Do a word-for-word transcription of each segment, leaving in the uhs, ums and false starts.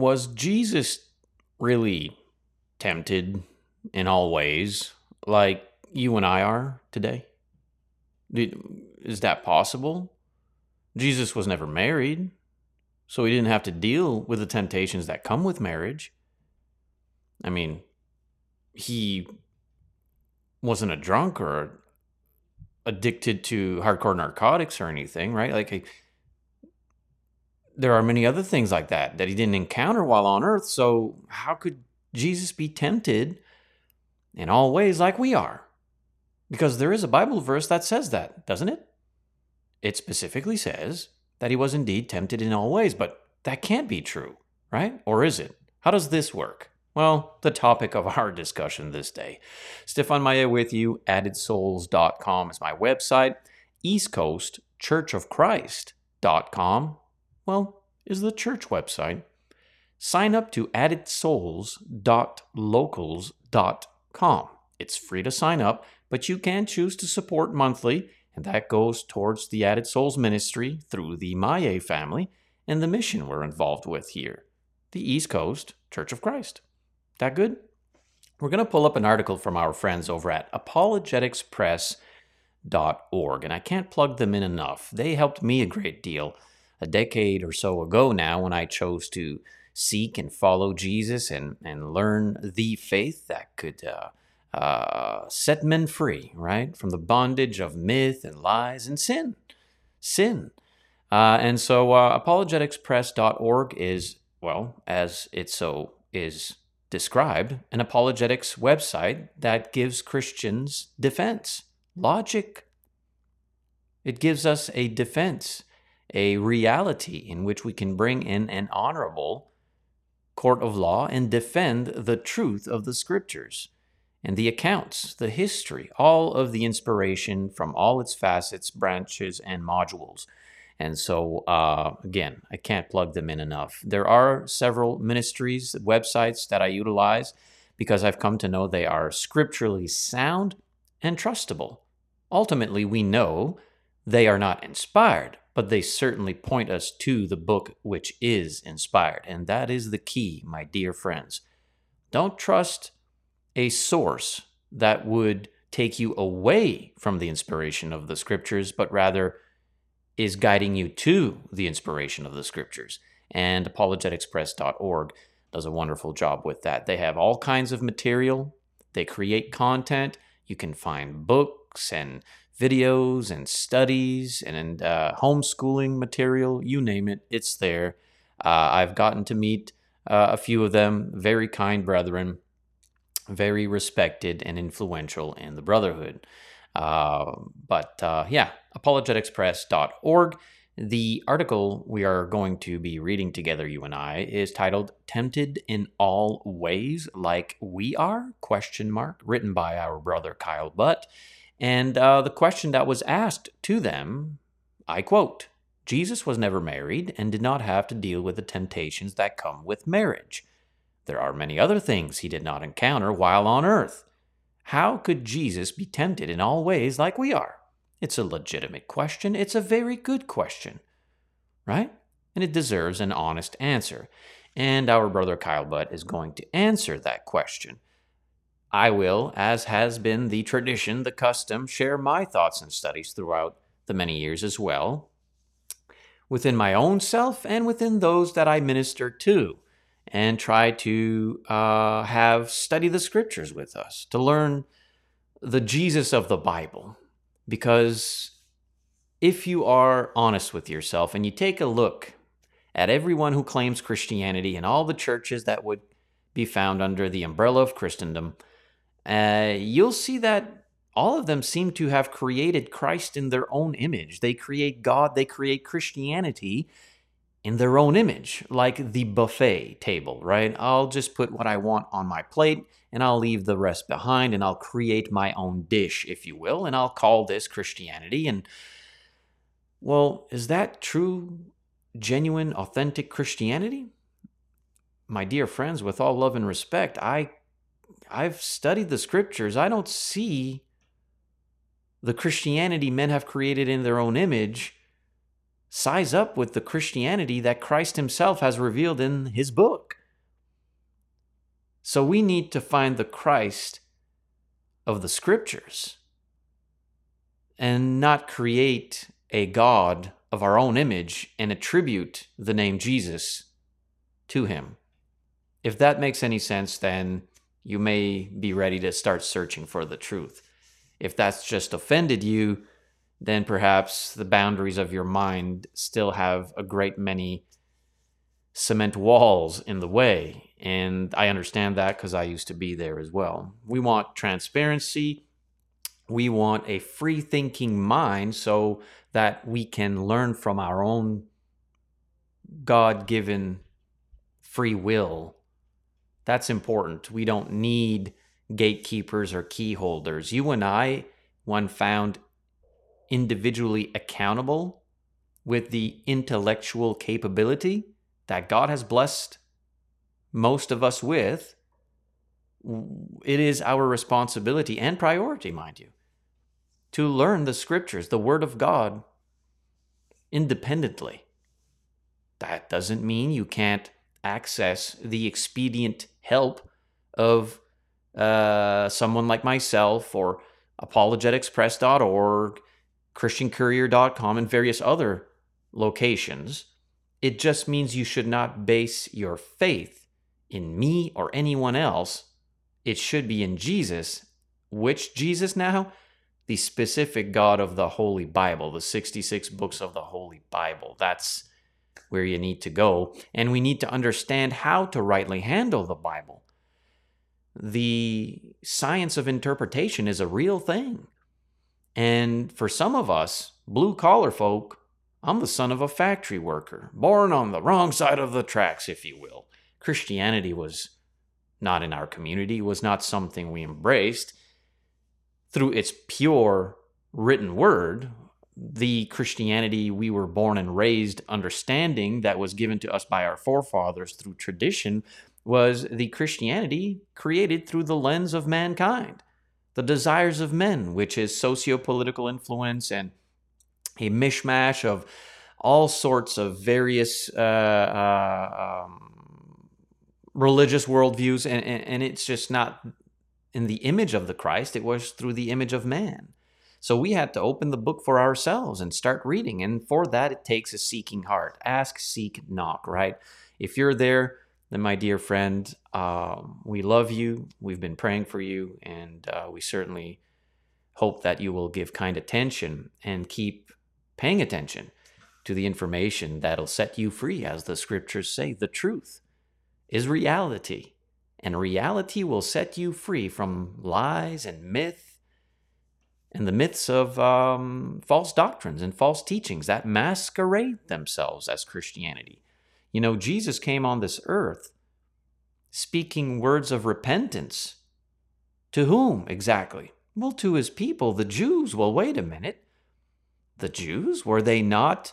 was Jesus really tempted in all ways like you and I are today? Is that possible? Jesus was never married, so he didn't have to deal with the temptations that come with marriage. I mean, he wasn't a drunk or addicted to hardcore narcotics or anything, right? Like, he, there are many other things like that that he didn't encounter while on earth, so how could Jesus be tempted in all ways like we are? Because there is a Bible verse that says that, doesn't it? It specifically says that he was indeed tempted in all ways, but that can't be true, right? Or is it? How does this work? Well, the topic of our discussion this day. Stefan Maillet with you, added souls dot com is my website. East Coast Church of Christ dot com, well, is the church website. Sign up to added souls dot locals dot com. It's free to sign up, but you can choose to support monthly, and that goes towards the Added Souls ministry through the Maye family and the mission we're involved with here, the East Coast Church of Christ. That good? We're going to pull up an article from our friends over at apologetics press dot org, and I can't plug them in enough. They helped me a great deal a decade or so ago now when I chose to seek and follow Jesus and, and learn the faith that could uh, Uh, set men free, right? From the bondage of myth and lies and sin. Sin. Uh, and so uh, apologetics press dot org is, well, as it so is described, an apologetics website that gives Christians defense, logic. It gives us a defense, a reality in which we can bring in an honorable court of law and defend the truth of the scriptures. And the accounts, the history, all of the inspiration from all its facets, branches, and modules. And so, uh, again, I can't plug them in enough. There are several ministries, websites that I utilize because I've come to know they are scripturally sound and trustable. Ultimately, we know they are not inspired, but they certainly point us to the book which is inspired. And that is the key, my dear friends. Don't trust a source that would take you away from the inspiration of the scriptures, but rather is guiding you to the inspiration of the scriptures. And apologetics press dot org does a wonderful job with that. They have all kinds of material. They create content. You can find books and videos and studies and, and uh, homeschooling material, you name it, it's there. Uh, I've gotten to meet uh, a few of them, very kind brethren, very respected and influential in the brotherhood. Uh, but uh, yeah, apologetics press dot org. The article we are going to be reading together, you and I, is titled Tempted in All Ways Like We Are? Question mark, written by our brother Kyle Butt. And uh, the question that was asked to them, I quote, Jesus was never married and did not have to deal with the temptations that come with marriage. There are many other things he did not encounter while on earth. How could Jesus be tempted in all ways like we are? It's a legitimate question. It's a very good question, right? And it deserves an honest answer. And our brother Kyle Butt is going to answer that question. I will, as has been the tradition, the custom, share my thoughts and studies throughout the many years as well, within my own self and within those that I minister to, and try to uh, have study the scriptures with us, to learn the Jesus of the Bible. Because if you are honest with yourself and you take a look at everyone who claims Christianity and all the churches that would be found under the umbrella of Christendom, uh, you'll see that all of them seem to have created Christ in their own image. They create God, they create Christianity in their own image, like the buffet table, right? I'll just put what I want on my plate, and I'll leave the rest behind, and I'll create my own dish, if you will, and I'll call this Christianity. And, well, is that true, genuine, authentic Christianity? My dear friends, with all love and respect, I, I've studied the scriptures. I don't see the Christianity men have created in their own image size up with the Christianity that Christ himself has revealed in his book. So we need to find the Christ of the Scriptures and not create a God of our own image and attribute the name Jesus to him. If that makes any sense, then you may be ready to start searching for the truth. If that's just offended you, then perhaps the boundaries of your mind still have a great many cement walls in the way. And I understand that because I used to be there as well. We want transparency. We want a free-thinking mind so that we can learn from our own God-given free will. That's important. We don't need gatekeepers or keyholders. You and I, when found individually accountable with the intellectual capability that God has blessed most of us with, it is our responsibility and priority, mind you, to learn the Scriptures, the Word of God, independently. That doesn't mean you can't access the expedient help of uh, someone like myself or apologetics press dot org, christian courier dot com, and various other locations. It just means you should not base your faith in me or anyone else. It should be in Jesus. Which Jesus now? The specific God of the Holy Bible, the sixty-six books of the Holy Bible. That's where you need to go. And we need to understand how to rightly handle the Bible. The science of interpretation is a real thing. And for some of us, blue-collar folk, I'm the son of a factory worker, born on the wrong side of the tracks, if you will. Christianity was not in our community, was not something we embraced. Through its pure written word, the Christianity we were born and raised understanding that was given to us by our forefathers through tradition was the Christianity created through the lens of mankind, the desires of men, which is socio-political influence and a mishmash of all sorts of various uh, uh, um, religious worldviews, and, and, and it's just not in the image of the Christ. It was through the image of man. So we had to open the book for ourselves and start reading, and for that it takes a seeking heart. Ask, seek, knock, right? If you're there, then my dear friend, uh, we love you, we've been praying for you, and uh, we certainly hope that you will give kind attention and keep paying attention to the information that'll set you free. As the Scriptures say, the truth is reality, and reality will set you free from lies and myth, and the myths of um, false doctrines and false teachings that masquerade themselves as Christianity. You know, Jesus came on this earth speaking words of repentance. To whom exactly? Well, to his people, the Jews. Well, wait a minute. The Jews, were they not,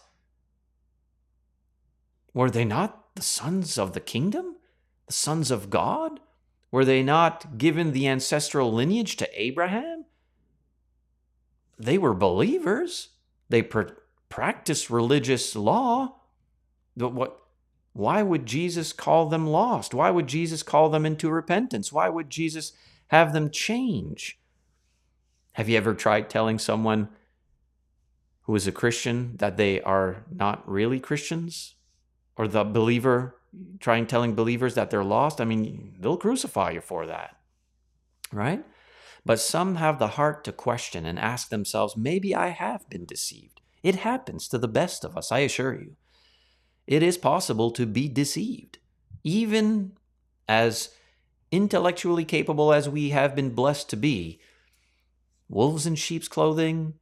were they not the sons of the kingdom? The sons of God? Were they not given the ancestral lineage to Abraham? They were believers. They pr- practiced religious law. But what? Why would Jesus call them lost? Why would Jesus call them into repentance? Why would Jesus have them change? Have you ever tried telling someone who is a Christian that they are not really Christians? Or the believer trying telling believers that they're lost? I mean, they'll crucify you for that, right? But some have the heart to question and ask themselves, maybe I have been deceived. It happens to the best of us, I assure you. It is possible to be deceived. Even as intellectually capable as we have been blessed to be, wolves in sheep's clothing,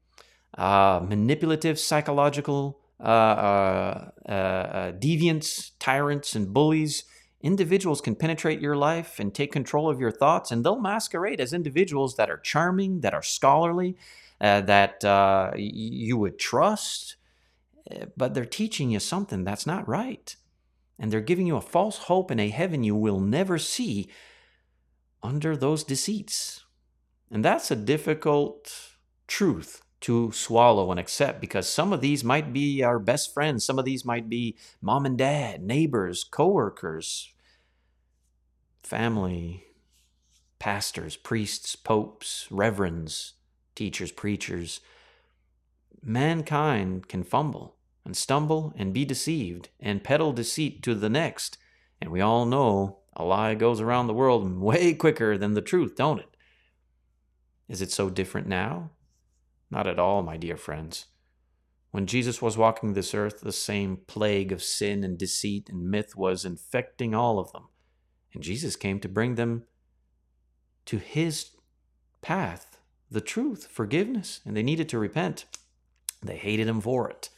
uh, manipulative psychological uh, uh, uh, deviants, tyrants, and bullies, individuals can penetrate your life and take control of your thoughts, and they'll masquerade as individuals that are charming, that are scholarly, uh, that uh, you would trust, but they're teaching you something that's not right. And they're giving you a false hope in a heaven you will never see under those deceits. And that's a difficult truth to swallow and accept, because some of these might be our best friends, some of these might be mom and dad, neighbors, coworkers, family, pastors, priests, popes, reverends, teachers, preachers, mankind can fumble and stumble and be deceived and peddle deceit to the next. And we all know a lie goes around the world way quicker than the truth, don't it? Is it so different now? Not at all, my dear friends. When Jesus was walking this earth, the same plague of sin and deceit and myth was infecting all of them. And Jesus came to bring them to his path, the truth, forgiveness, and they needed to repent. They hated him for it.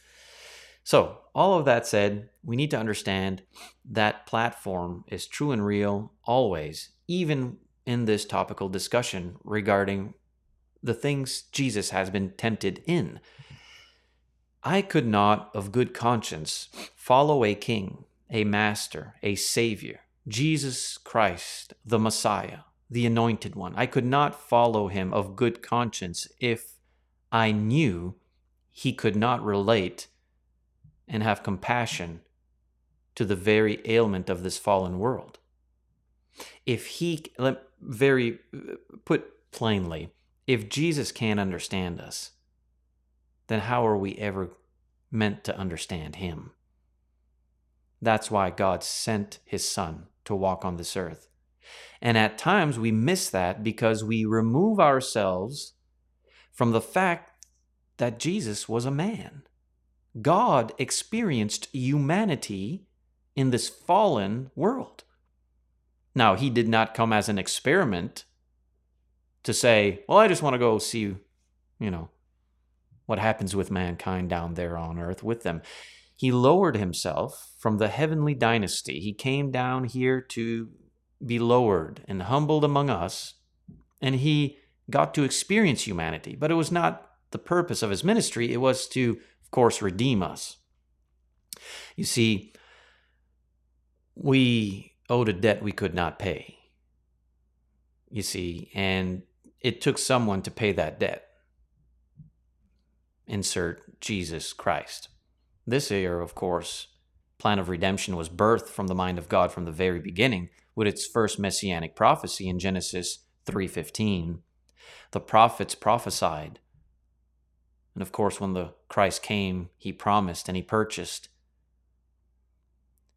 So, all of that said, we need to understand that platform is true and real always, even in this topical discussion regarding the things Jesus has been tempted in. I could not, of good conscience, follow a king, a master, a savior, Jesus Christ, the Messiah, the Anointed One. I could not follow him of good conscience if I knew he could not relate and have compassion to the very ailment of this fallen world. If he, very put plainly, if Jesus can't understand us, then how are we ever meant to understand him? That's why God sent his son to walk on this earth. And at times we miss that because we remove ourselves from the fact that Jesus was a man. God experienced humanity in this fallen world. Now, he did not come as an experiment to say, well, I just want to go see, you know, what happens with mankind down there on earth with them. He lowered himself from the heavenly dynasty. He came down here to be lowered and humbled among us, and he got to experience humanity. But it was not the purpose of his ministry, it was to, of course, redeem us. You see, we owed a debt we could not pay, you see, and it took someone to pay that debt. Insert Jesus Christ. This here, of course, plan of redemption was birthed from the mind of God from the very beginning with its first messianic prophecy in Genesis three fifteen. The prophets prophesied. And of course, when the Christ came, he promised and he purchased.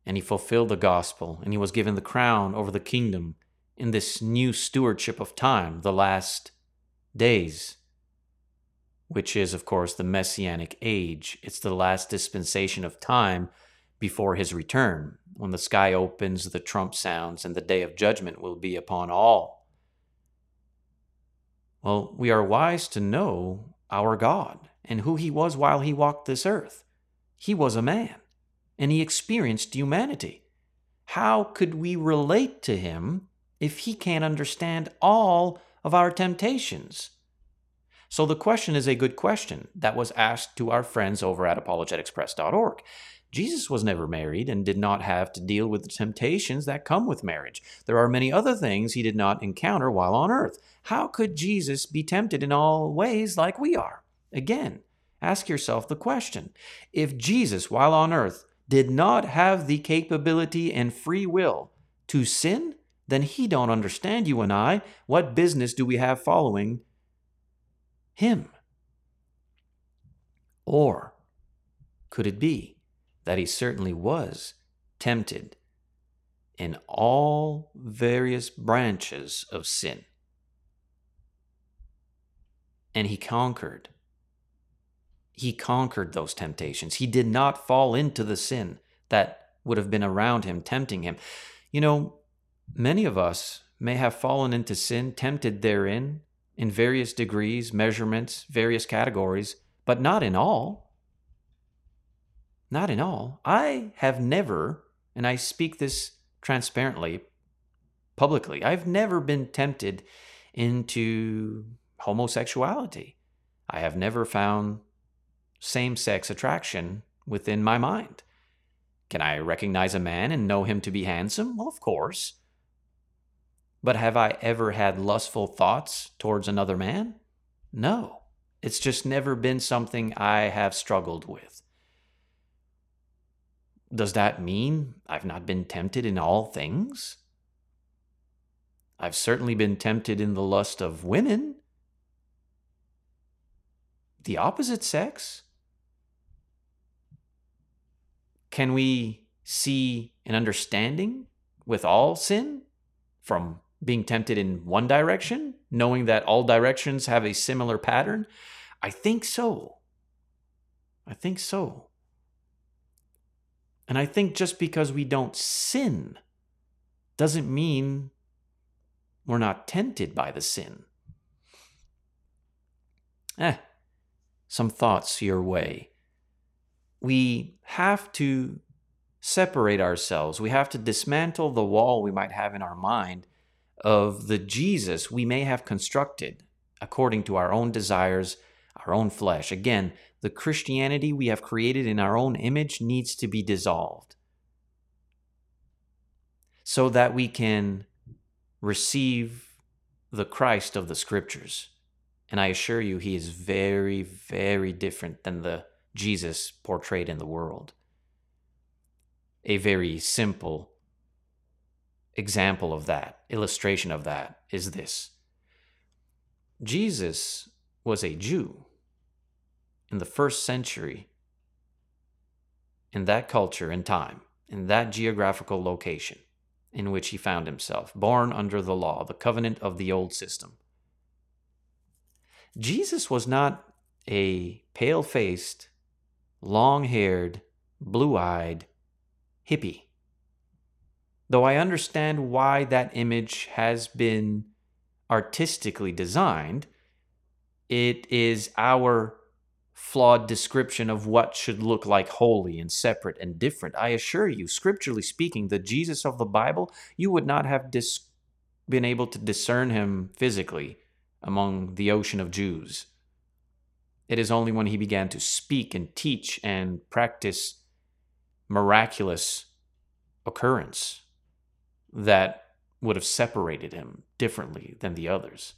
And he fulfilled the gospel, and he was given the crown over the kingdom in this new stewardship of time, the last days, which is, of course, the messianic age. It's the last dispensation of time before his return. When the sky opens, the trump sounds, and the day of judgment will be upon all. Well, we are wise to know our God and who he was while he walked this earth. He was a man, and he experienced humanity. How could we relate to him if he can't understand all of our temptations? So the question is a good question that was asked to our friends over at apologetics press dot org. Jesus was never married and did not have to deal with the temptations that come with marriage. There are many other things he did not encounter while on earth. How could Jesus be tempted in all ways like we are? Again, ask yourself the question. If Jesus, while on earth, did not have the capability and free will to sin, then he don't understand you and I. What business do we have following him? Or could it be that he certainly was tempted in all various branches of sin, and he conquered. He conquered those temptations. He did not fall into the sin that would have been around him, tempting him. You know, many of us may have fallen into sin, tempted therein, in various degrees, measurements, various categories, but not in all. Not in all. I have never, and I speak this transparently, publicly, I've never been tempted into homosexuality. I have never found same-sex attraction within my mind. Can I recognize a man and know him to be handsome? Well, of course. But have I ever had lustful thoughts towards another man? No. It's just never been something I have struggled with. Does that mean I've not been tempted in all things? I've certainly been tempted in the lust of women, the opposite sex. Can we see an understanding with all sin from being tempted in one direction, knowing that all directions have a similar pattern? I think so. I think so. And I think just because we don't sin doesn't mean we're not tempted by the sin. Eh, some thoughts your way. We have to separate ourselves. We have to dismantle the wall we might have in our mind of the Jesus we may have constructed according to our own desires, our own flesh. Again, the Christianity we have created in our own image needs to be dissolved so that we can receive the Christ of the Scriptures. And I assure you, he is very, very different than the Jesus portrayed in the world. A very simple example of that, illustration of that, is this. Jesus was a Jew in the first century, in that culture and time, in that geographical location in which he found himself, born under the law, the covenant of the old system. Jesus was not a pale-faced, long-haired, blue-eyed hippie. Though I understand why that image has been artistically designed, it is our flawed description of what should look like holy and separate and different. I assure you, scripturally speaking, the Jesus of the Bible, you would not have dis- been able to discern him physically among the ocean of Jews. It is only when he began to speak and teach and practice miraculous occurrence that would have separated him differently than the others.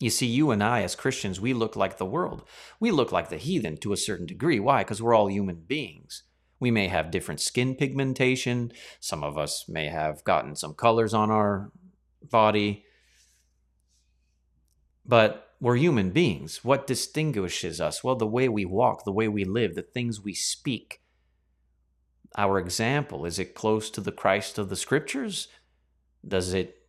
You see, you and I as Christians, we look like the world. We look like the heathen to a certain degree. Why? Because we're all human beings. We may have different skin pigmentation. Some of us may have gotten some colors on our body. But we're human beings. What distinguishes us? Well, the way we walk, the way we live, the things we speak. Our example, is it close to the Christ of the Scriptures? Does it,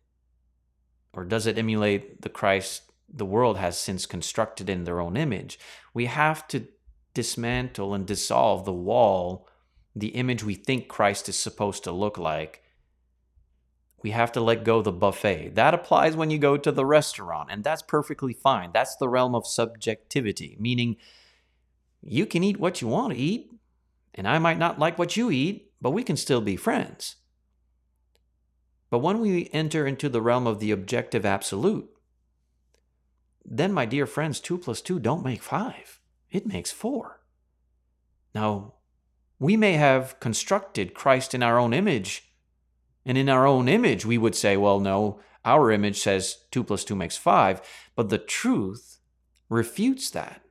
or does it emulate the Christ the world has since constructed in their own image? We have to dismantle and dissolve the wall, the image we think Christ is supposed to look like. We have to let go the buffet. That applies when you go to the restaurant, and that's perfectly fine. That's the realm of subjectivity, meaning you can eat what you want to eat, and I might not like what you eat, but we can still be friends. But when we enter into the realm of the objective absolute, then, my dear friends, two plus two don't make five. It makes four. Now, we may have constructed Christ in our own image, and in our own image, we would say, well, no, our image says two plus two makes five, but the truth refutes that.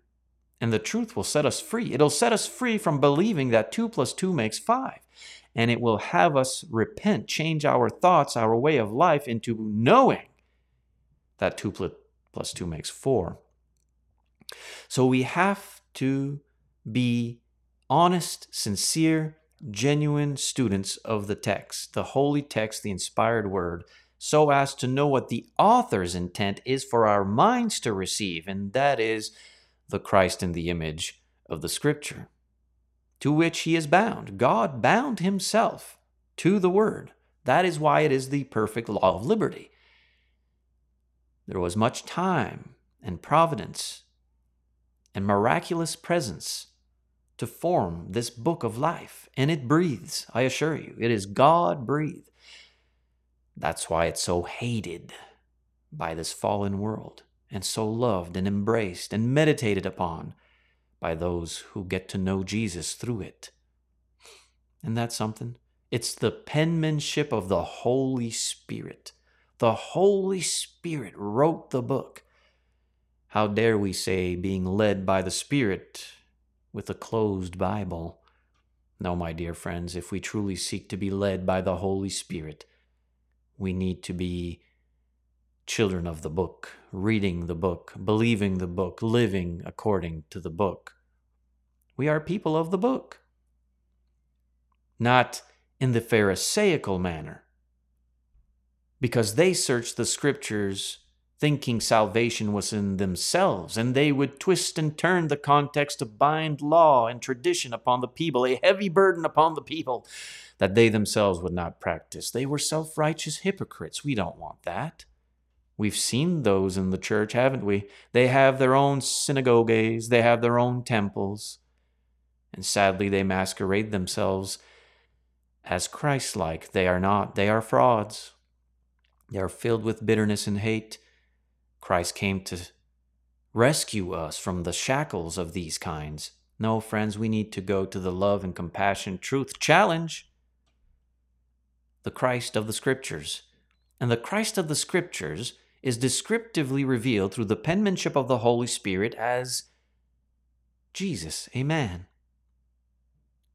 And the truth will set us free. It'll set us free from believing that two plus two makes five. And it will have us repent, change our thoughts, our way of life into knowing that two plus two makes four. So we have to be honest, sincere, genuine students of the text, the holy text, the inspired word, so as to know what the author's intent is for our minds to receive, and that is the Christ in the image of the Scripture, to which he is bound. God bound himself to the word. That is why it is the perfect law of liberty. There was much time and providence and miraculous presence to form this book of life, and it breathes, I assure you. It is God-breathed. That's why it's so hated by this fallen world, and so loved and embraced and meditated upon by those who get to know Jesus through it. And that's something. It's the penmanship of the Holy Spirit. The Holy Spirit wrote the book. How dare we say being led by the Spirit with a closed Bible? No, my dear friends, if we truly seek to be led by the Holy Spirit, we need to be children of the book, reading the book, believing the book, living according to the book. We are people of the book, not in the Pharisaical manner, because they searched the scriptures thinking salvation was in themselves, and they would twist and turn the context to bind law and tradition upon the people, a heavy burden upon the people that they themselves would not practice. They were self-righteous hypocrites. We don't want that. We've seen those in the church, haven't we? They have their own synagogues, they have their own temples, and sadly they masquerade themselves as Christ-like. They are not. They are frauds. They are filled with bitterness and hate. Christ came to rescue us from the shackles of these kinds. No, friends, we need to go to the love and compassion truth challenge, the Christ of the Scriptures. And the Christ of the Scriptures is descriptively revealed through the penmanship of the Holy Spirit as Jesus, a man,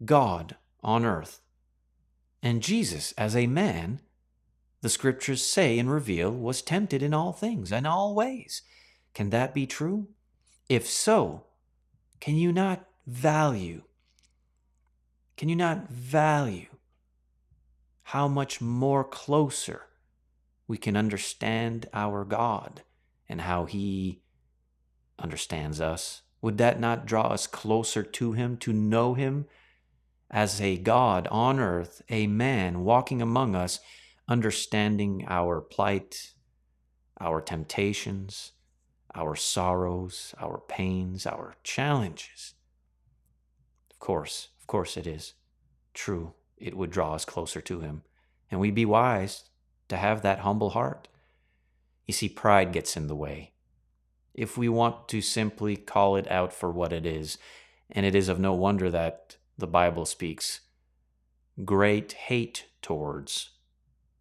God on earth, and Jesus as a man, the Scriptures say and reveal, was tempted in all things and all ways. Can that be true? If so, can you not value, can you not value how much more closer we can understand our God and how He understands us? Would that not draw us closer to Him, to know Him as a God on earth, a man walking among us, understanding our plight, our temptations, our sorrows, our pains, our challenges? Of course, of course it is true. It would draw us closer to Him. And we'd be wise to have that humble heart. You see, pride gets in the way. If we want to simply call it out for what it is, and it is of no wonder that the Bible speaks great hate towards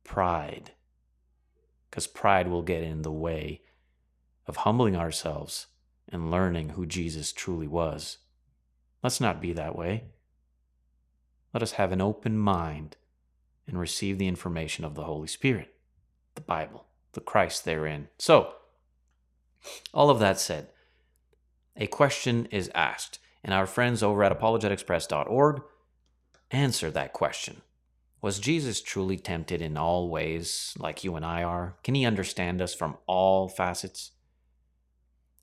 pride, because pride will get in the way of humbling ourselves and learning who Jesus truly was. Let's not be that way. Let us have an open mind and receive the information of the Holy Spirit, the Bible, the Christ therein. So, all of that said, a question is asked, and our friends over at apologetics press dot org answer that question. Was Jesus truly tempted in all ways like you and I are? Can He understand us from all facets?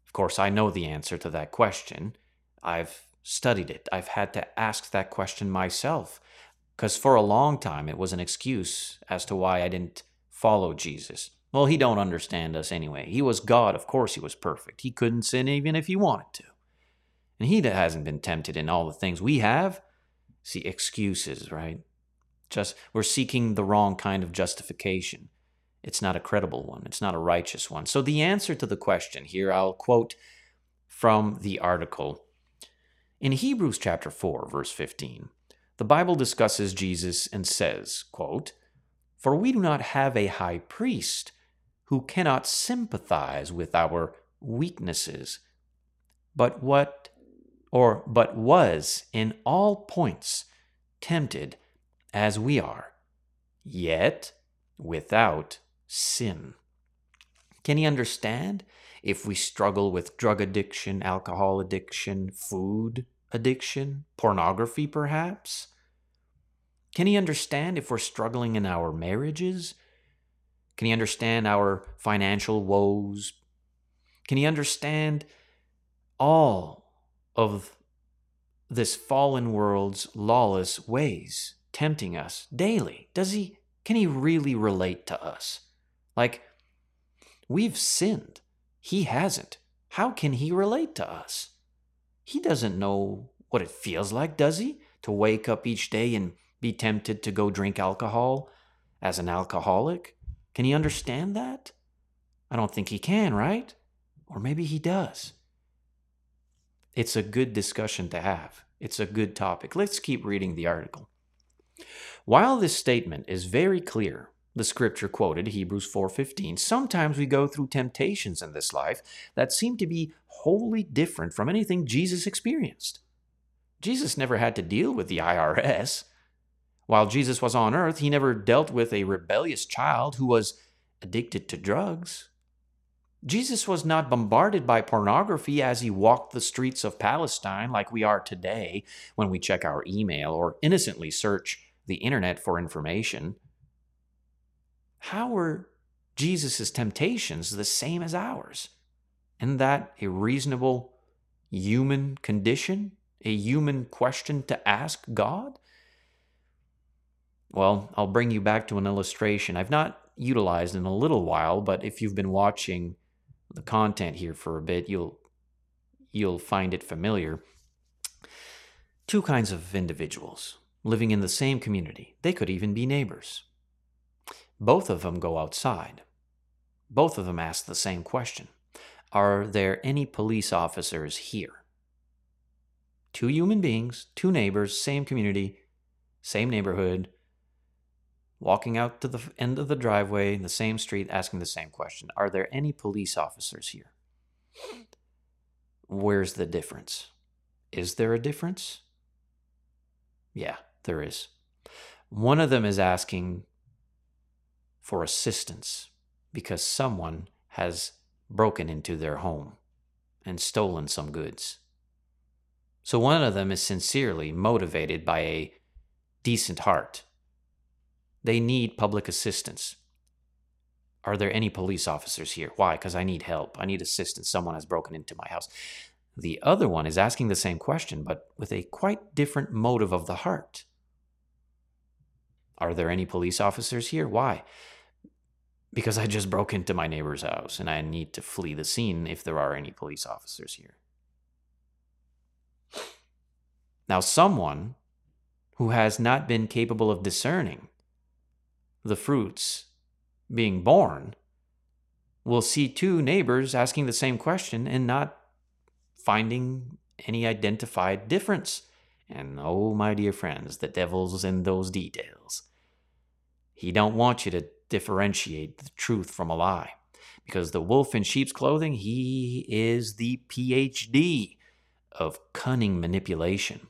Of course, I know the answer to that question. I've studied it. I've had to ask that question myself, because for a long time it was an excuse as to why I didn't follow Jesus. Well, He don't understand us anyway. He was God. Of course He was perfect. He couldn't sin even if He wanted to. And He hasn't been tempted in all the things we have. See, excuses, right? Just, we're seeking the wrong kind of justification. It's not a credible one. It's not a righteous one. So the answer to the question here, I'll quote from the article. In Hebrews chapter four, verse fifteen, the Bible discusses Jesus and says, quote, "For we do not have a high priest who cannot sympathize with our weaknesses, but what or but was in all points tempted as we are, yet without sin." Can He understand if we struggle with drug addiction, alcohol addiction, food addiction, pornography perhaps? Can He understand if we're struggling in our marriages? Can He understand our financial woes? Can He understand all of this fallen world's lawless ways, tempting us daily? Does he, can He really relate to us? Like, we've sinned. He hasn't. How can He relate to us? He doesn't know what it feels like, does He? To wake up each day and be tempted to go drink alcohol as an alcoholic? Can He understand that? I don't think He can, right? Or maybe He does. It's a good discussion to have. It's a good topic. Let's keep reading the article. While this statement is very clear, the scripture quoted, Hebrews four fifteen, sometimes we go through temptations in this life that seem to be wholly different from anything Jesus experienced. Jesus never had to deal with the I R S. While Jesus was on earth, He never dealt with a rebellious child who was addicted to drugs Jesus was not bombarded by pornography as he walked the streets of Palestine like we are today when we check our email or innocently search the internet for information. How were Jesus' temptations the same as ours? Isn't that a reasonable human condition, a human question to ask God? Well, I'll bring you back to an illustration I've not utilized in a little while, but if you've been watching the content here for a bit, you'll you'll find it familiar. Two kinds of individuals living in the same community. They could even be neighbors. Both of them go outside. Both of them ask the same question. Are there any police officers here? Two human beings, two neighbors, same community, same neighborhood, walking out to the end of the driveway in the same street, asking the same question. Are there any police officers here? Where's the difference? Is there a difference? Yeah, there is. One of them is asking for assistance because someone has broken into their home and stolen some goods. So one of them is sincerely motivated by a decent heart. They need public assistance. Are there any police officers here? Why? Because I need help. I need assistance. Someone has broken into my house. The other one is asking the same question, but with a quite different motive of the heart. Are there any police officers here? Why? Because I just broke into my neighbor's house and I need to flee the scene if there are any police officers here. Now, someone who has not been capable of discerning the fruits being born will see two neighbors asking the same question and not finding any identified difference. And oh, my dear friends, the devil's in those details. He don't want you to differentiate the truth from a lie, because the wolf in sheep's clothing, he is the P H D of cunning manipulation.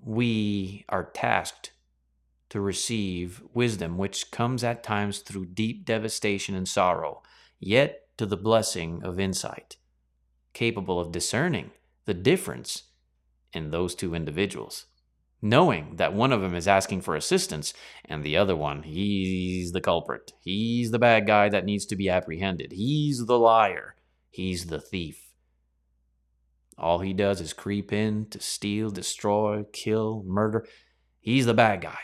We are tasked to receive wisdom, which comes at times through deep devastation and sorrow, yet to the blessing of insight, capable of discerning the difference in those two individuals, knowing that one of them is asking for assistance and the other one, he's the culprit. He's the bad guy that needs to be apprehended. He's the liar. He's the thief. All he does is creep in to steal, destroy, kill, murder. He's the bad guy.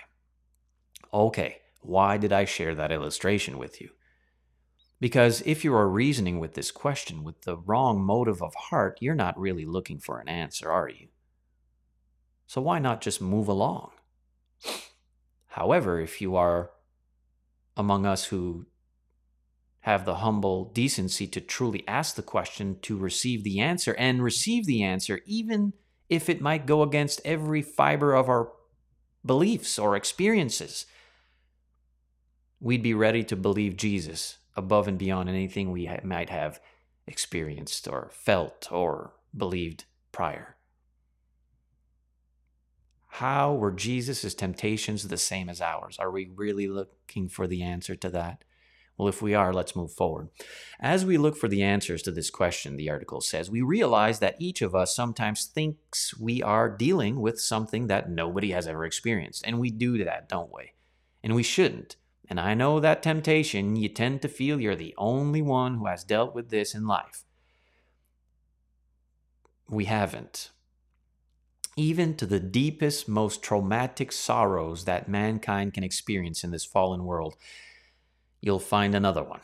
Okay, why did I share that illustration with you? Because if you are reasoning with this question with the wrong motive of heart, you're not really looking for an answer, are you? So why not just move along? However, if you are among us who have the humble decency to truly ask the question, to receive the answer, and receive the answer, even if it might go against every fiber of our beliefs or experiences, we'd be ready to believe Jesus above and beyond anything we ha- might have experienced or felt or believed prior. How were Jesus' temptations the same as ours? Are we really looking for the answer to that? Well, if we are, let's move forward. As we look for the answers to this question, the article says, we realize that each of us sometimes thinks we are dealing with something that nobody has ever experienced. And we do that, don't we? And we shouldn't. And I know that temptation, you tend to feel you're the only one who has dealt with this in life. We haven't. Even to the deepest, most traumatic sorrows that mankind can experience in this fallen world, you'll find another one.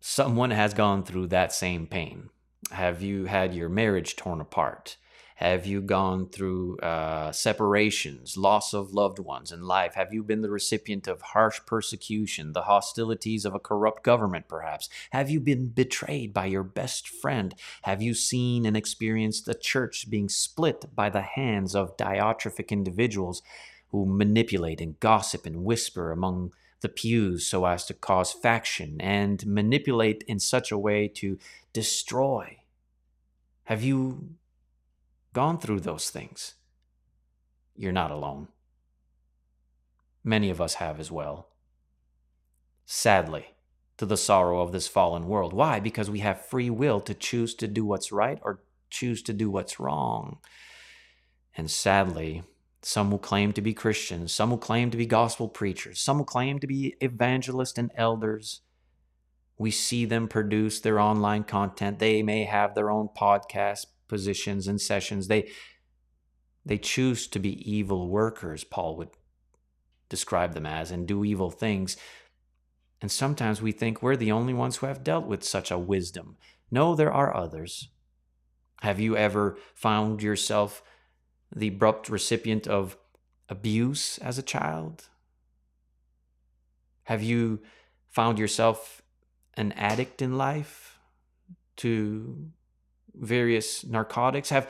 Someone has gone through that same pain. Have you had your marriage torn apart? Have you gone through uh, separations, loss of loved ones in life? Have you been the recipient of harsh persecution, the hostilities of a corrupt government, perhaps? Have you been betrayed by your best friend? Have you seen and experienced a church being split by the hands of diatrophic individuals who manipulate and gossip and whisper among the pews so as to cause faction and manipulate in such a way to destroy? Have you gone through those things? You're not alone. Many of us have as well. Sadly, to the sorrow of this fallen world. Why? Because we have free will to choose to do what's right or choose to do what's wrong. And sadly, some will claim to be Christians, some will claim to be gospel preachers, some will claim to be evangelists and elders. We see them produce their online content. They may have their own podcast positions and sessions. They, they choose to be evil workers, Paul would describe them as, and do evil things. And sometimes we think we're the only ones who have dealt with such a wisdom. No, there are others. Have you ever found yourself the abrupt recipient of abuse as a child? Have you found yourself an addict in life to various narcotics? Have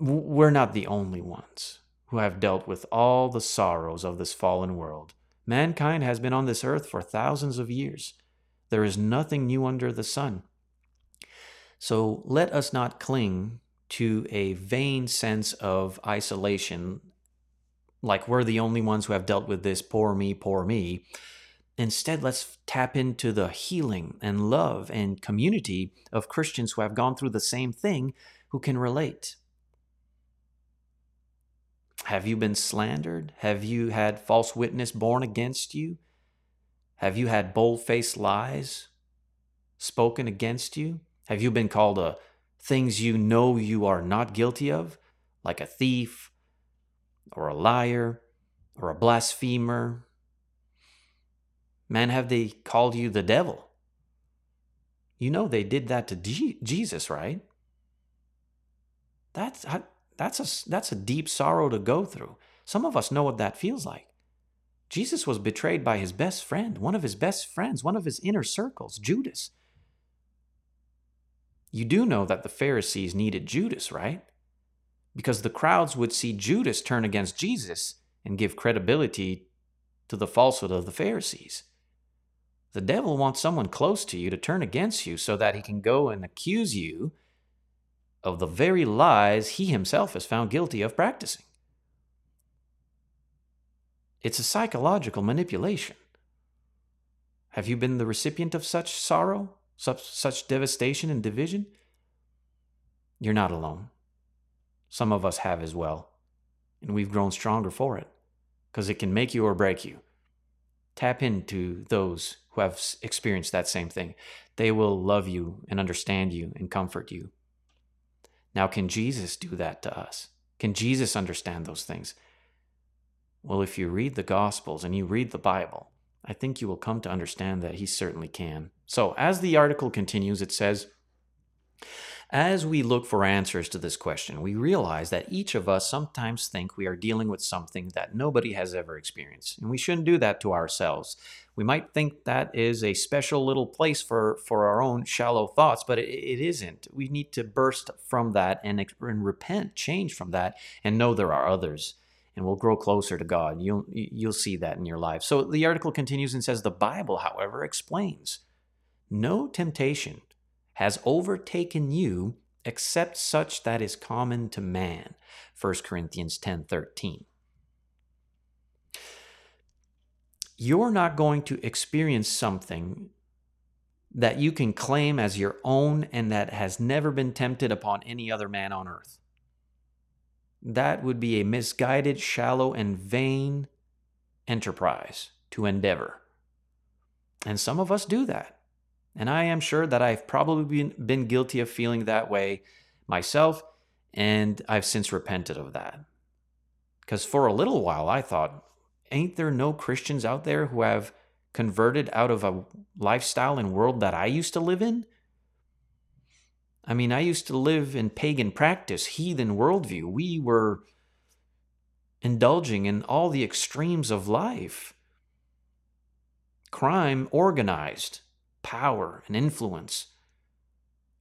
We're not the only ones who have dealt with all the sorrows of this fallen world. Mankind has been on this earth for thousands of years. There is nothing new under the sun. So let us not cling to a vain sense of isolation, like we're the only ones who have dealt with this, poor me, poor me. Instead, let's tap into the healing and love and community of Christians who have gone through the same thing, who can relate. Have you been slandered? Have you had false witness born against you? Have you had bold-faced lies spoken against you? Have you been called a things you know you are not guilty of, like a thief or a liar or a blasphemer? Man, have they called you the devil? You know they did that to G- Jesus, right? That's... I, That's a, that's a deep sorrow to go through. Some of us know what that feels like. Jesus was betrayed by his best friend, one of his best friends, one of his inner circles, Judas. You do know that the Pharisees needed Judas, right? Because the crowds would see Judas turn against Jesus and give credibility to the falsehood of the Pharisees. The devil wants someone close to you to turn against you so that he can go and accuse you of the very lies he himself is found guilty of practicing. It's a psychological manipulation. Have you been the recipient of such sorrow, such, such devastation and division? You're not alone. Some of us have as well, and we've grown stronger for it, because it can make you or break you. Tap into those who have experienced that same thing. They will love you and understand you and comfort you. Now, can Jesus do that to us? Can Jesus understand those things? Well, if you read the Gospels and you read the Bible, I think you will come to understand that he certainly can. So, as the article continues, it says, as we look for answers to this question, we realize that each of us sometimes think we are dealing with something that nobody has ever experienced, and we shouldn't do that to ourselves. We might think that is a special little place for, for our own shallow thoughts, but it, it isn't. We need to burst from that and, and repent, change from that, and know there are others, and we'll grow closer to God. You'll, you'll see that in your life. So the article continues and says, the Bible, however, explains, no temptation has overtaken you except such that is common to man. First Corinthians ten thirteen. You're not going to experience something that you can claim as your own and that has never been tempted upon any other man on earth. That would be a misguided, shallow, and vain enterprise to endeavor. And some of us do that. And I am sure that I've probably been, been guilty of feeling that way myself, and I've since repented of that. Because for a little while I thought, ain't there no Christians out there who have converted out of a lifestyle and world that I used to live in? I mean, I used to live in pagan practice, heathen worldview. We were indulging in all the extremes of life. Crime, organized, power and influence.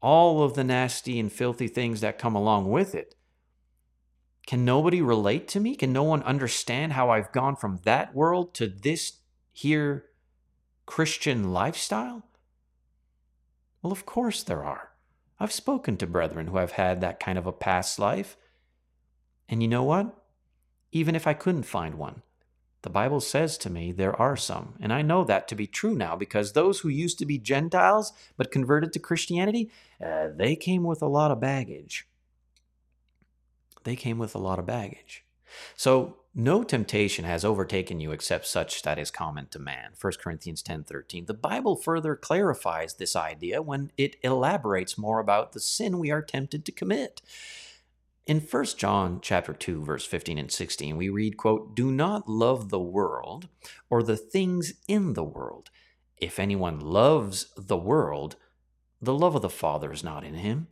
All of the nasty and filthy things that come along with it. Can nobody relate to me? Can no one understand how I've gone from that world to this here Christian lifestyle? Well, of course there are. I've spoken to brethren who have had that kind of a past life. And you know what? Even if I couldn't find one, The Bible says to me there are some, and I know that to be true now, because those who used to be Gentiles but converted to Christianity, uh, they came with a lot of baggage. They came with a lot of baggage. So no temptation has overtaken you except such that is common to man. First Corinthians ten thirteen. The Bible further clarifies this idea when it elaborates more about the sin we are tempted to commit. In First John chapter two, verse fifteen and sixteen, we read, quote, "Do not love the world or the things in the world. If anyone loves the world, the love of the Father is not in him.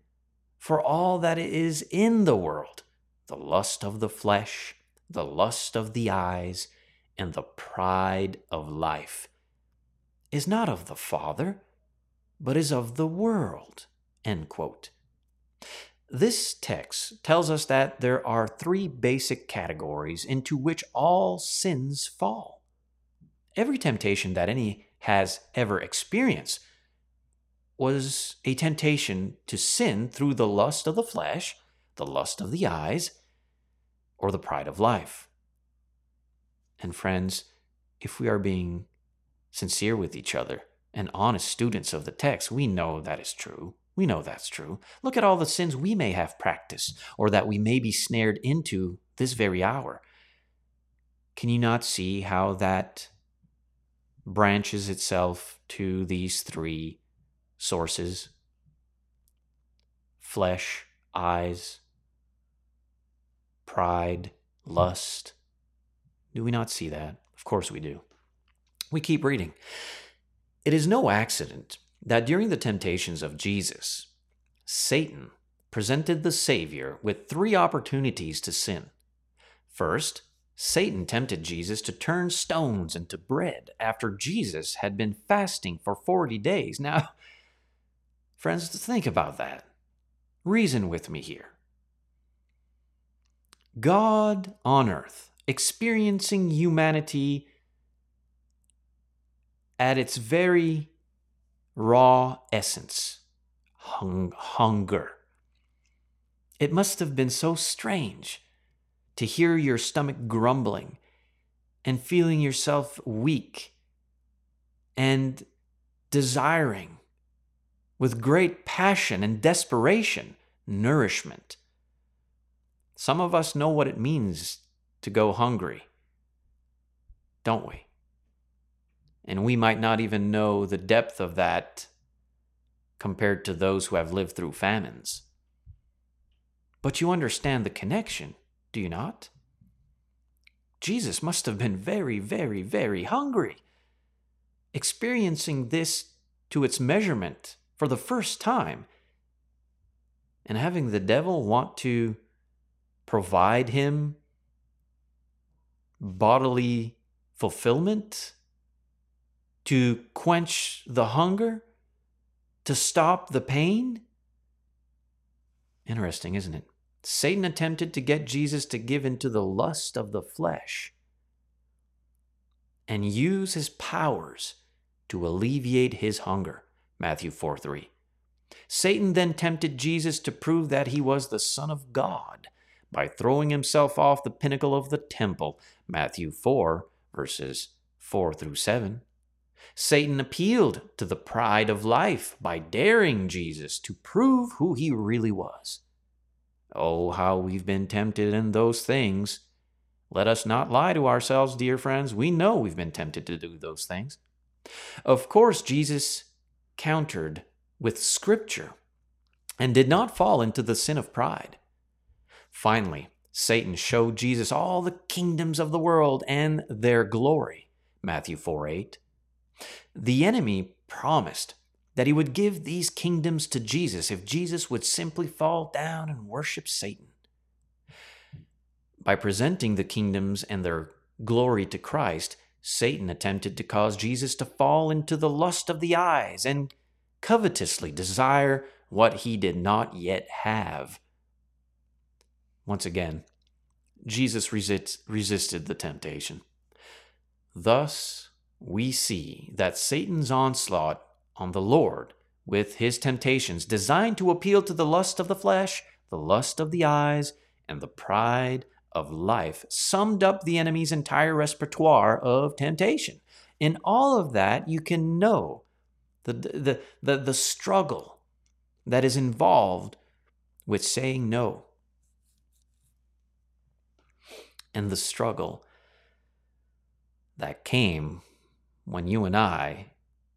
For all that is in the world, the lust of the flesh, the lust of the eyes, and the pride of life, is not of the Father, but is of the world." End quote. This text tells us that there are three basic categories into which all sins fall. Every temptation that any has ever experienced was a temptation to sin through the lust of the flesh, the lust of the eyes, or the pride of life. And friends, if we are being sincere with each other and honest students of the text, we know that is true. We know that's true. Look at all the sins we may have practiced or that we may be snared into this very hour. Can you not see how that branches itself to these three sources? Flesh, eyes, pride, lust. Do we not see that? Of course we do. We keep reading. It is no accident that during the temptations of Jesus, Satan presented the Savior with three opportunities to sin. First, Satan tempted Jesus to turn stones into bread after Jesus had been fasting for forty days. Now, friends, think about that. Reason with me here. God on earth, experiencing humanity at its very raw essence, hung, hunger. It must have been so strange to hear your stomach grumbling and feeling yourself weak and desiring with great passion and desperation, nourishment. Some of us know what it means to go hungry, don't we? And we might not even know the depth of that compared to those who have lived through famines. But you understand the connection, do you not? Jesus must have been very, very, very hungry, experiencing this to its measurement for the first time, and having the devil want to provide him bodily fulfillment to quench the hunger, to stop the pain. Interesting, isn't it? Satan attempted to get Jesus to give into the lust of the flesh and use his powers to alleviate his hunger, Matthew four three. Satan then tempted Jesus to prove that he was the Son of God by throwing himself off the pinnacle of the temple, Matthew four, verses four through seven. Satan appealed to the pride of life by daring Jesus to prove who he really was. Oh, how we've been tempted in those things. Let us not lie to ourselves, dear friends. We know we've been tempted to do those things. Of course, Jesus countered with Scripture and did not fall into the sin of pride. Finally, Satan showed Jesus all the kingdoms of the world and their glory, Matthew four eight. The enemy promised that he would give these kingdoms to Jesus if Jesus would simply fall down and worship Satan. By presenting the kingdoms and their glory to Christ, Satan attempted to cause Jesus to fall into the lust of the eyes and covetously desire what he did not yet have. Once again, Jesus resist, resisted the temptation. Thus, we see that Satan's onslaught on the Lord with his temptations designed to appeal to the lust of the flesh, the lust of the eyes, and the pride of life summed up the enemy's entire repertoire of temptation. In all of that, you can know the, the, the, the struggle that is involved with saying no, and the struggle that came when you and I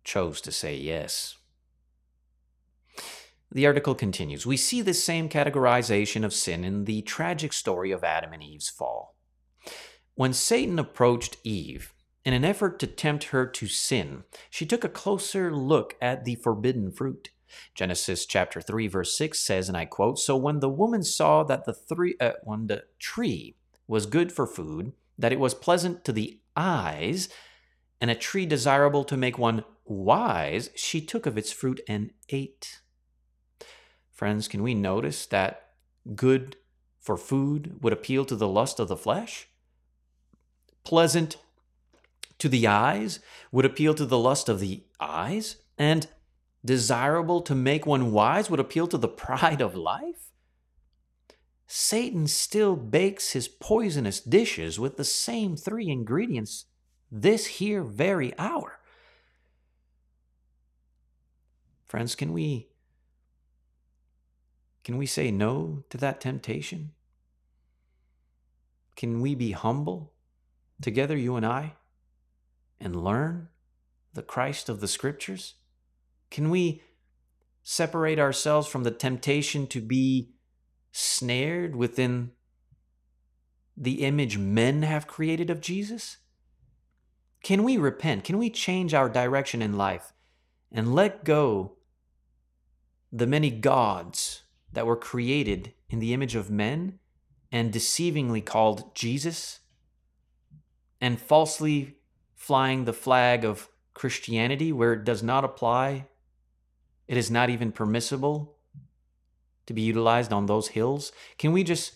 chose to say yes. The article continues, we see this same categorization of sin in the tragic story of Adam and Eve's fall. When Satan approached Eve in an effort to tempt her to sin, she took a closer look at the forbidden fruit. Genesis chapter three verse six says, and I quote, "So when the woman saw that the three, uh, when the tree was good for food, that it was pleasant to the eyes, and a tree desirable to make one wise, she took of its fruit and ate." Friends, can we notice that good for food would appeal to the lust of the flesh? Pleasant to the eyes would appeal to the lust of the eyes? And desirable to make one wise would appeal to the pride of life? Satan still bakes his poisonous dishes with the same three ingredients this here very hour. Friends, can we Can we say no to that temptation? Can we be humble together, you and I, and learn the Christ of the Scriptures? Can we separate ourselves from the temptation to be snared within the image men have created of Jesus? Can we repent? Can we change our direction in life and let go the many gods that were created in the image of men and deceivingly called Jesus, and falsely flying the flag of Christianity where it does not apply? It is not even permissible to be utilized on those hills. Can we just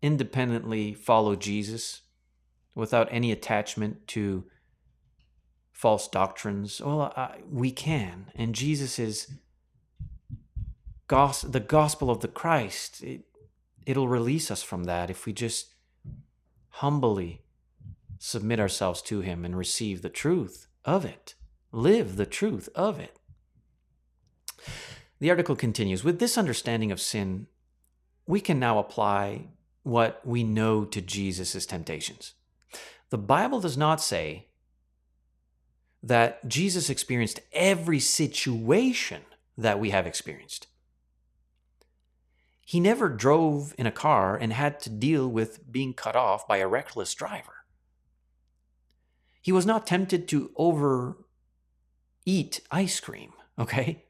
independently follow Jesus without any attachment to false doctrines? Well, I, we can, and Jesus is the gospel of the Christ. It, it'll release us from that if we just humbly submit ourselves to him and receive the truth of it, live the truth of it. The article continues, with this understanding of sin, we can now apply what we know to Jesus' temptations. The Bible does not say that Jesus experienced every situation that we have experienced. He never drove in a car and had to deal with being cut off by a reckless driver. He was not tempted to overeat ice cream, okay?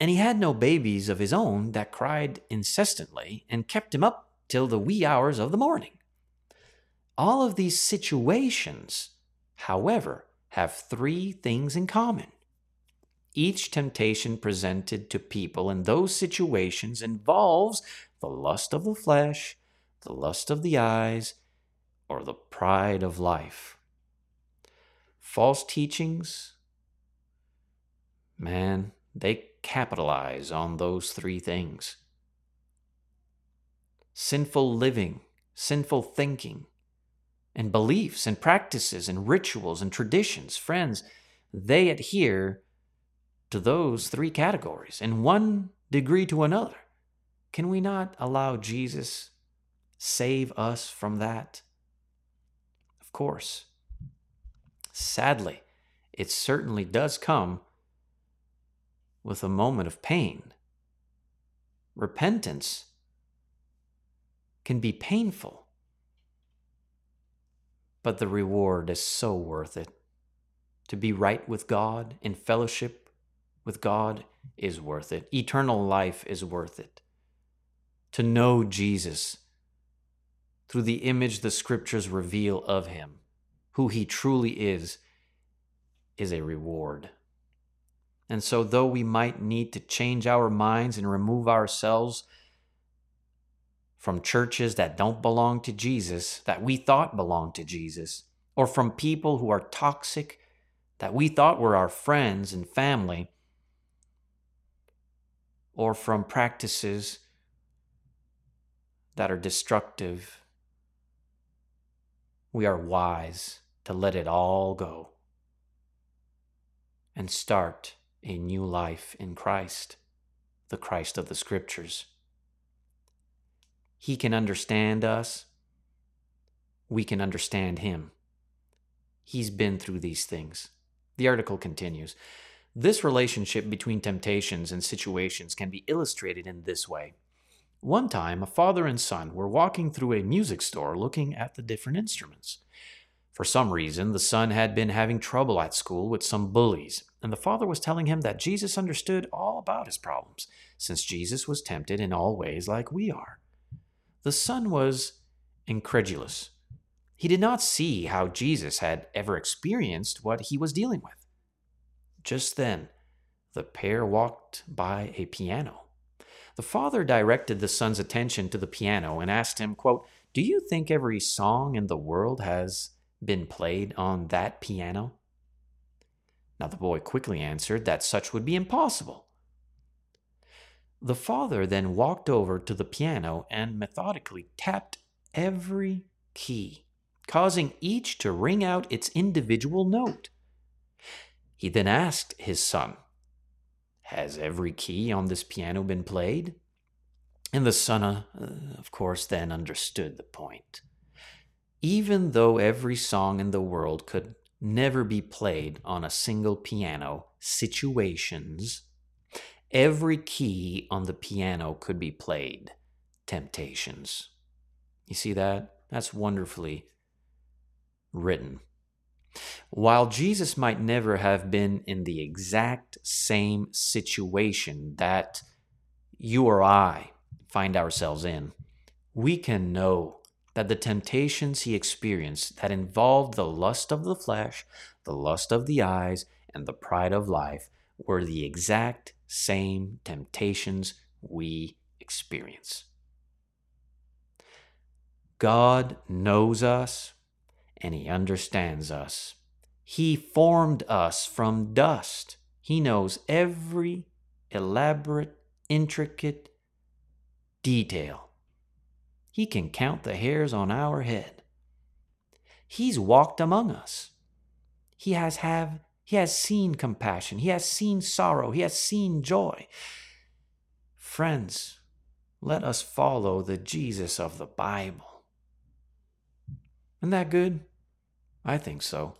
And he had no babies of his own that cried incessantly and kept him up till the wee hours of the morning. All of these situations, however, have three things in common. Each temptation presented to people in those situations involves the lust of the flesh, the lust of the eyes, or the pride of life. False teachings, man, they capitalize on those three things. Sinful living, sinful thinking, and beliefs and practices and rituals and traditions, friends, they adhere to those three categories in one degree to another. Can we not allow Jesus save us from that? Of course. Sadly, it certainly does come with a moment of pain. Repentance can be painful, but the reward is so worth it. To be right with God in fellowship with God is worth it. Eternal life is worth it. To know Jesus through the image the Scriptures reveal of him, who he truly is, is a reward. And so though we might need to change our minds and remove ourselves from churches that don't belong to Jesus, that we thought belonged to Jesus, or from people who are toxic that we thought were our friends and family, or from practices that are destructive we are wise to let it all go and start a new life in Christ, the Christ of the Scriptures. He can understand us. We can understand him. He's been through these things. The article continues. This relationship between temptations and situations can be illustrated in this way. One time, a father and son were walking through a music store looking at the different instruments. For some reason, the son had been having trouble at school with some bullies, and the father was telling him that Jesus understood all about his problems, since Jesus was tempted in all ways like we are. The son was incredulous. He did not see how Jesus had ever experienced what he was dealing with. Just then, the pair walked by a piano. The father directed the son's attention to the piano and asked him, quote, "Do you think every song in the world has been played on that piano?" Now the boy quickly answered that such would be impossible. The father then walked over to the piano and methodically tapped every key, causing each to ring out its individual note. He then asked his son, "Has every key on this piano been played?" And the son, uh, of course, then understood the point. Even though every song in the world could never be played on a single piano, situations, every key on the piano could be played, temptations. You see that? That's wonderfully written. While Jesus might never have been in the exact same situation that you or I find ourselves in, we can know that the temptations he experienced that involved the lust of the flesh, the lust of the eyes, and the pride of life were the exact same temptations we experience. God knows us, and he understands us. He formed us from dust. He knows every elaborate, intricate detail. He can count the hairs on our head. He's walked among us. He has have he has seen compassion. He has seen sorrow. He has seen joy. Friends, let us follow the Jesus of the Bible. Isn't that good? I think so.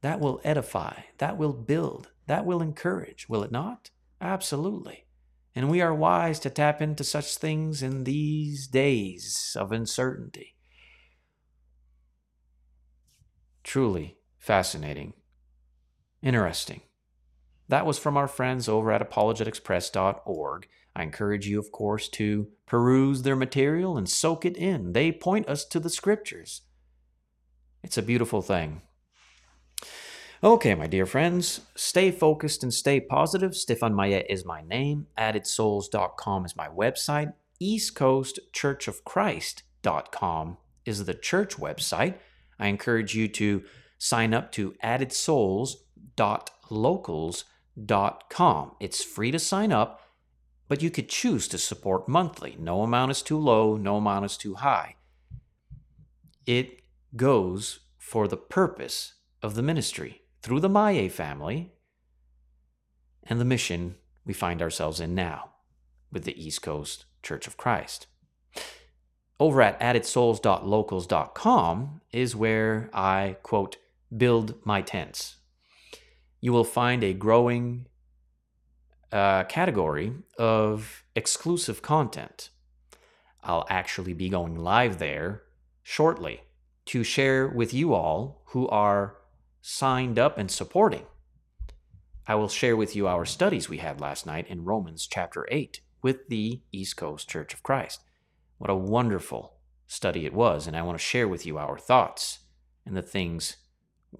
That will edify. That will build. That will encourage. Will it not? Absolutely. And we are wise to tap into such things in these days of uncertainty. Truly fascinating. Interesting. That was from our friends over at apologetics press dot org. I encourage you, of course, to peruse their material and soak it in. They point us to the Scriptures. It's a beautiful thing. Okay, my dear friends, stay focused and stay positive. Stefan Maillet is my name. added souls dot com is my website. East Coast Church of Christ dot com is the church website. I encourage you to sign up to added souls dot locals dot com. It's free to sign up, but you could choose to support monthly. No amount is too low, no amount is too high. It goes for the purpose of the ministry through the Maye family and the mission we find ourselves in now with the East Coast Church of Christ. Over at added souls dot locals dot com is where I, quote, build my tents. You will find a growing uh, category of exclusive content. I'll actually be going live there shortly to share with you all who are signed up and supporting. I will share with you our studies we had last night in Romans chapter eight with the East Coast Church of Christ. What a wonderful study it was, and I want to share with you our thoughts and the things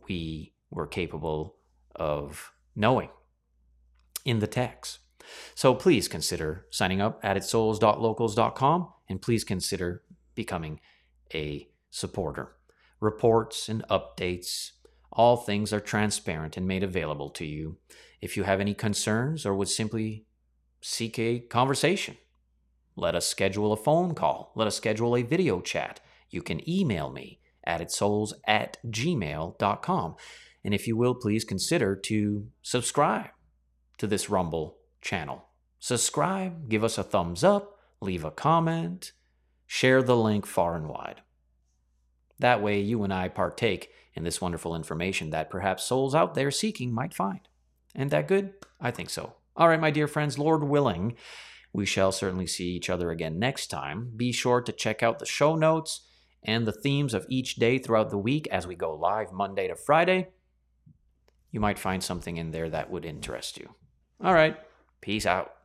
we were capable of knowing in the text. So please consider signing up at added souls dot locals dot com, and please consider becoming a supporter. Reports and updates, all things are transparent and made available to you. If you have any concerns or would simply seek a conversation, let us schedule a phone call. Let us schedule a video chat. You can email me added souls at gmail dot com. And if you will, please consider to subscribe to this Rumble channel. Subscribe, give us a thumbs up, leave a comment, share the link far and wide. That way you and I partake in this wonderful information that perhaps souls out there seeking might find. Ain't that good? I think so. All right, my dear friends, Lord willing, we shall certainly see each other again next time. Be sure to check out the show notes and the themes of each day throughout the week as we go live Monday to Friday. You might find something in there that would interest you. All right, peace out.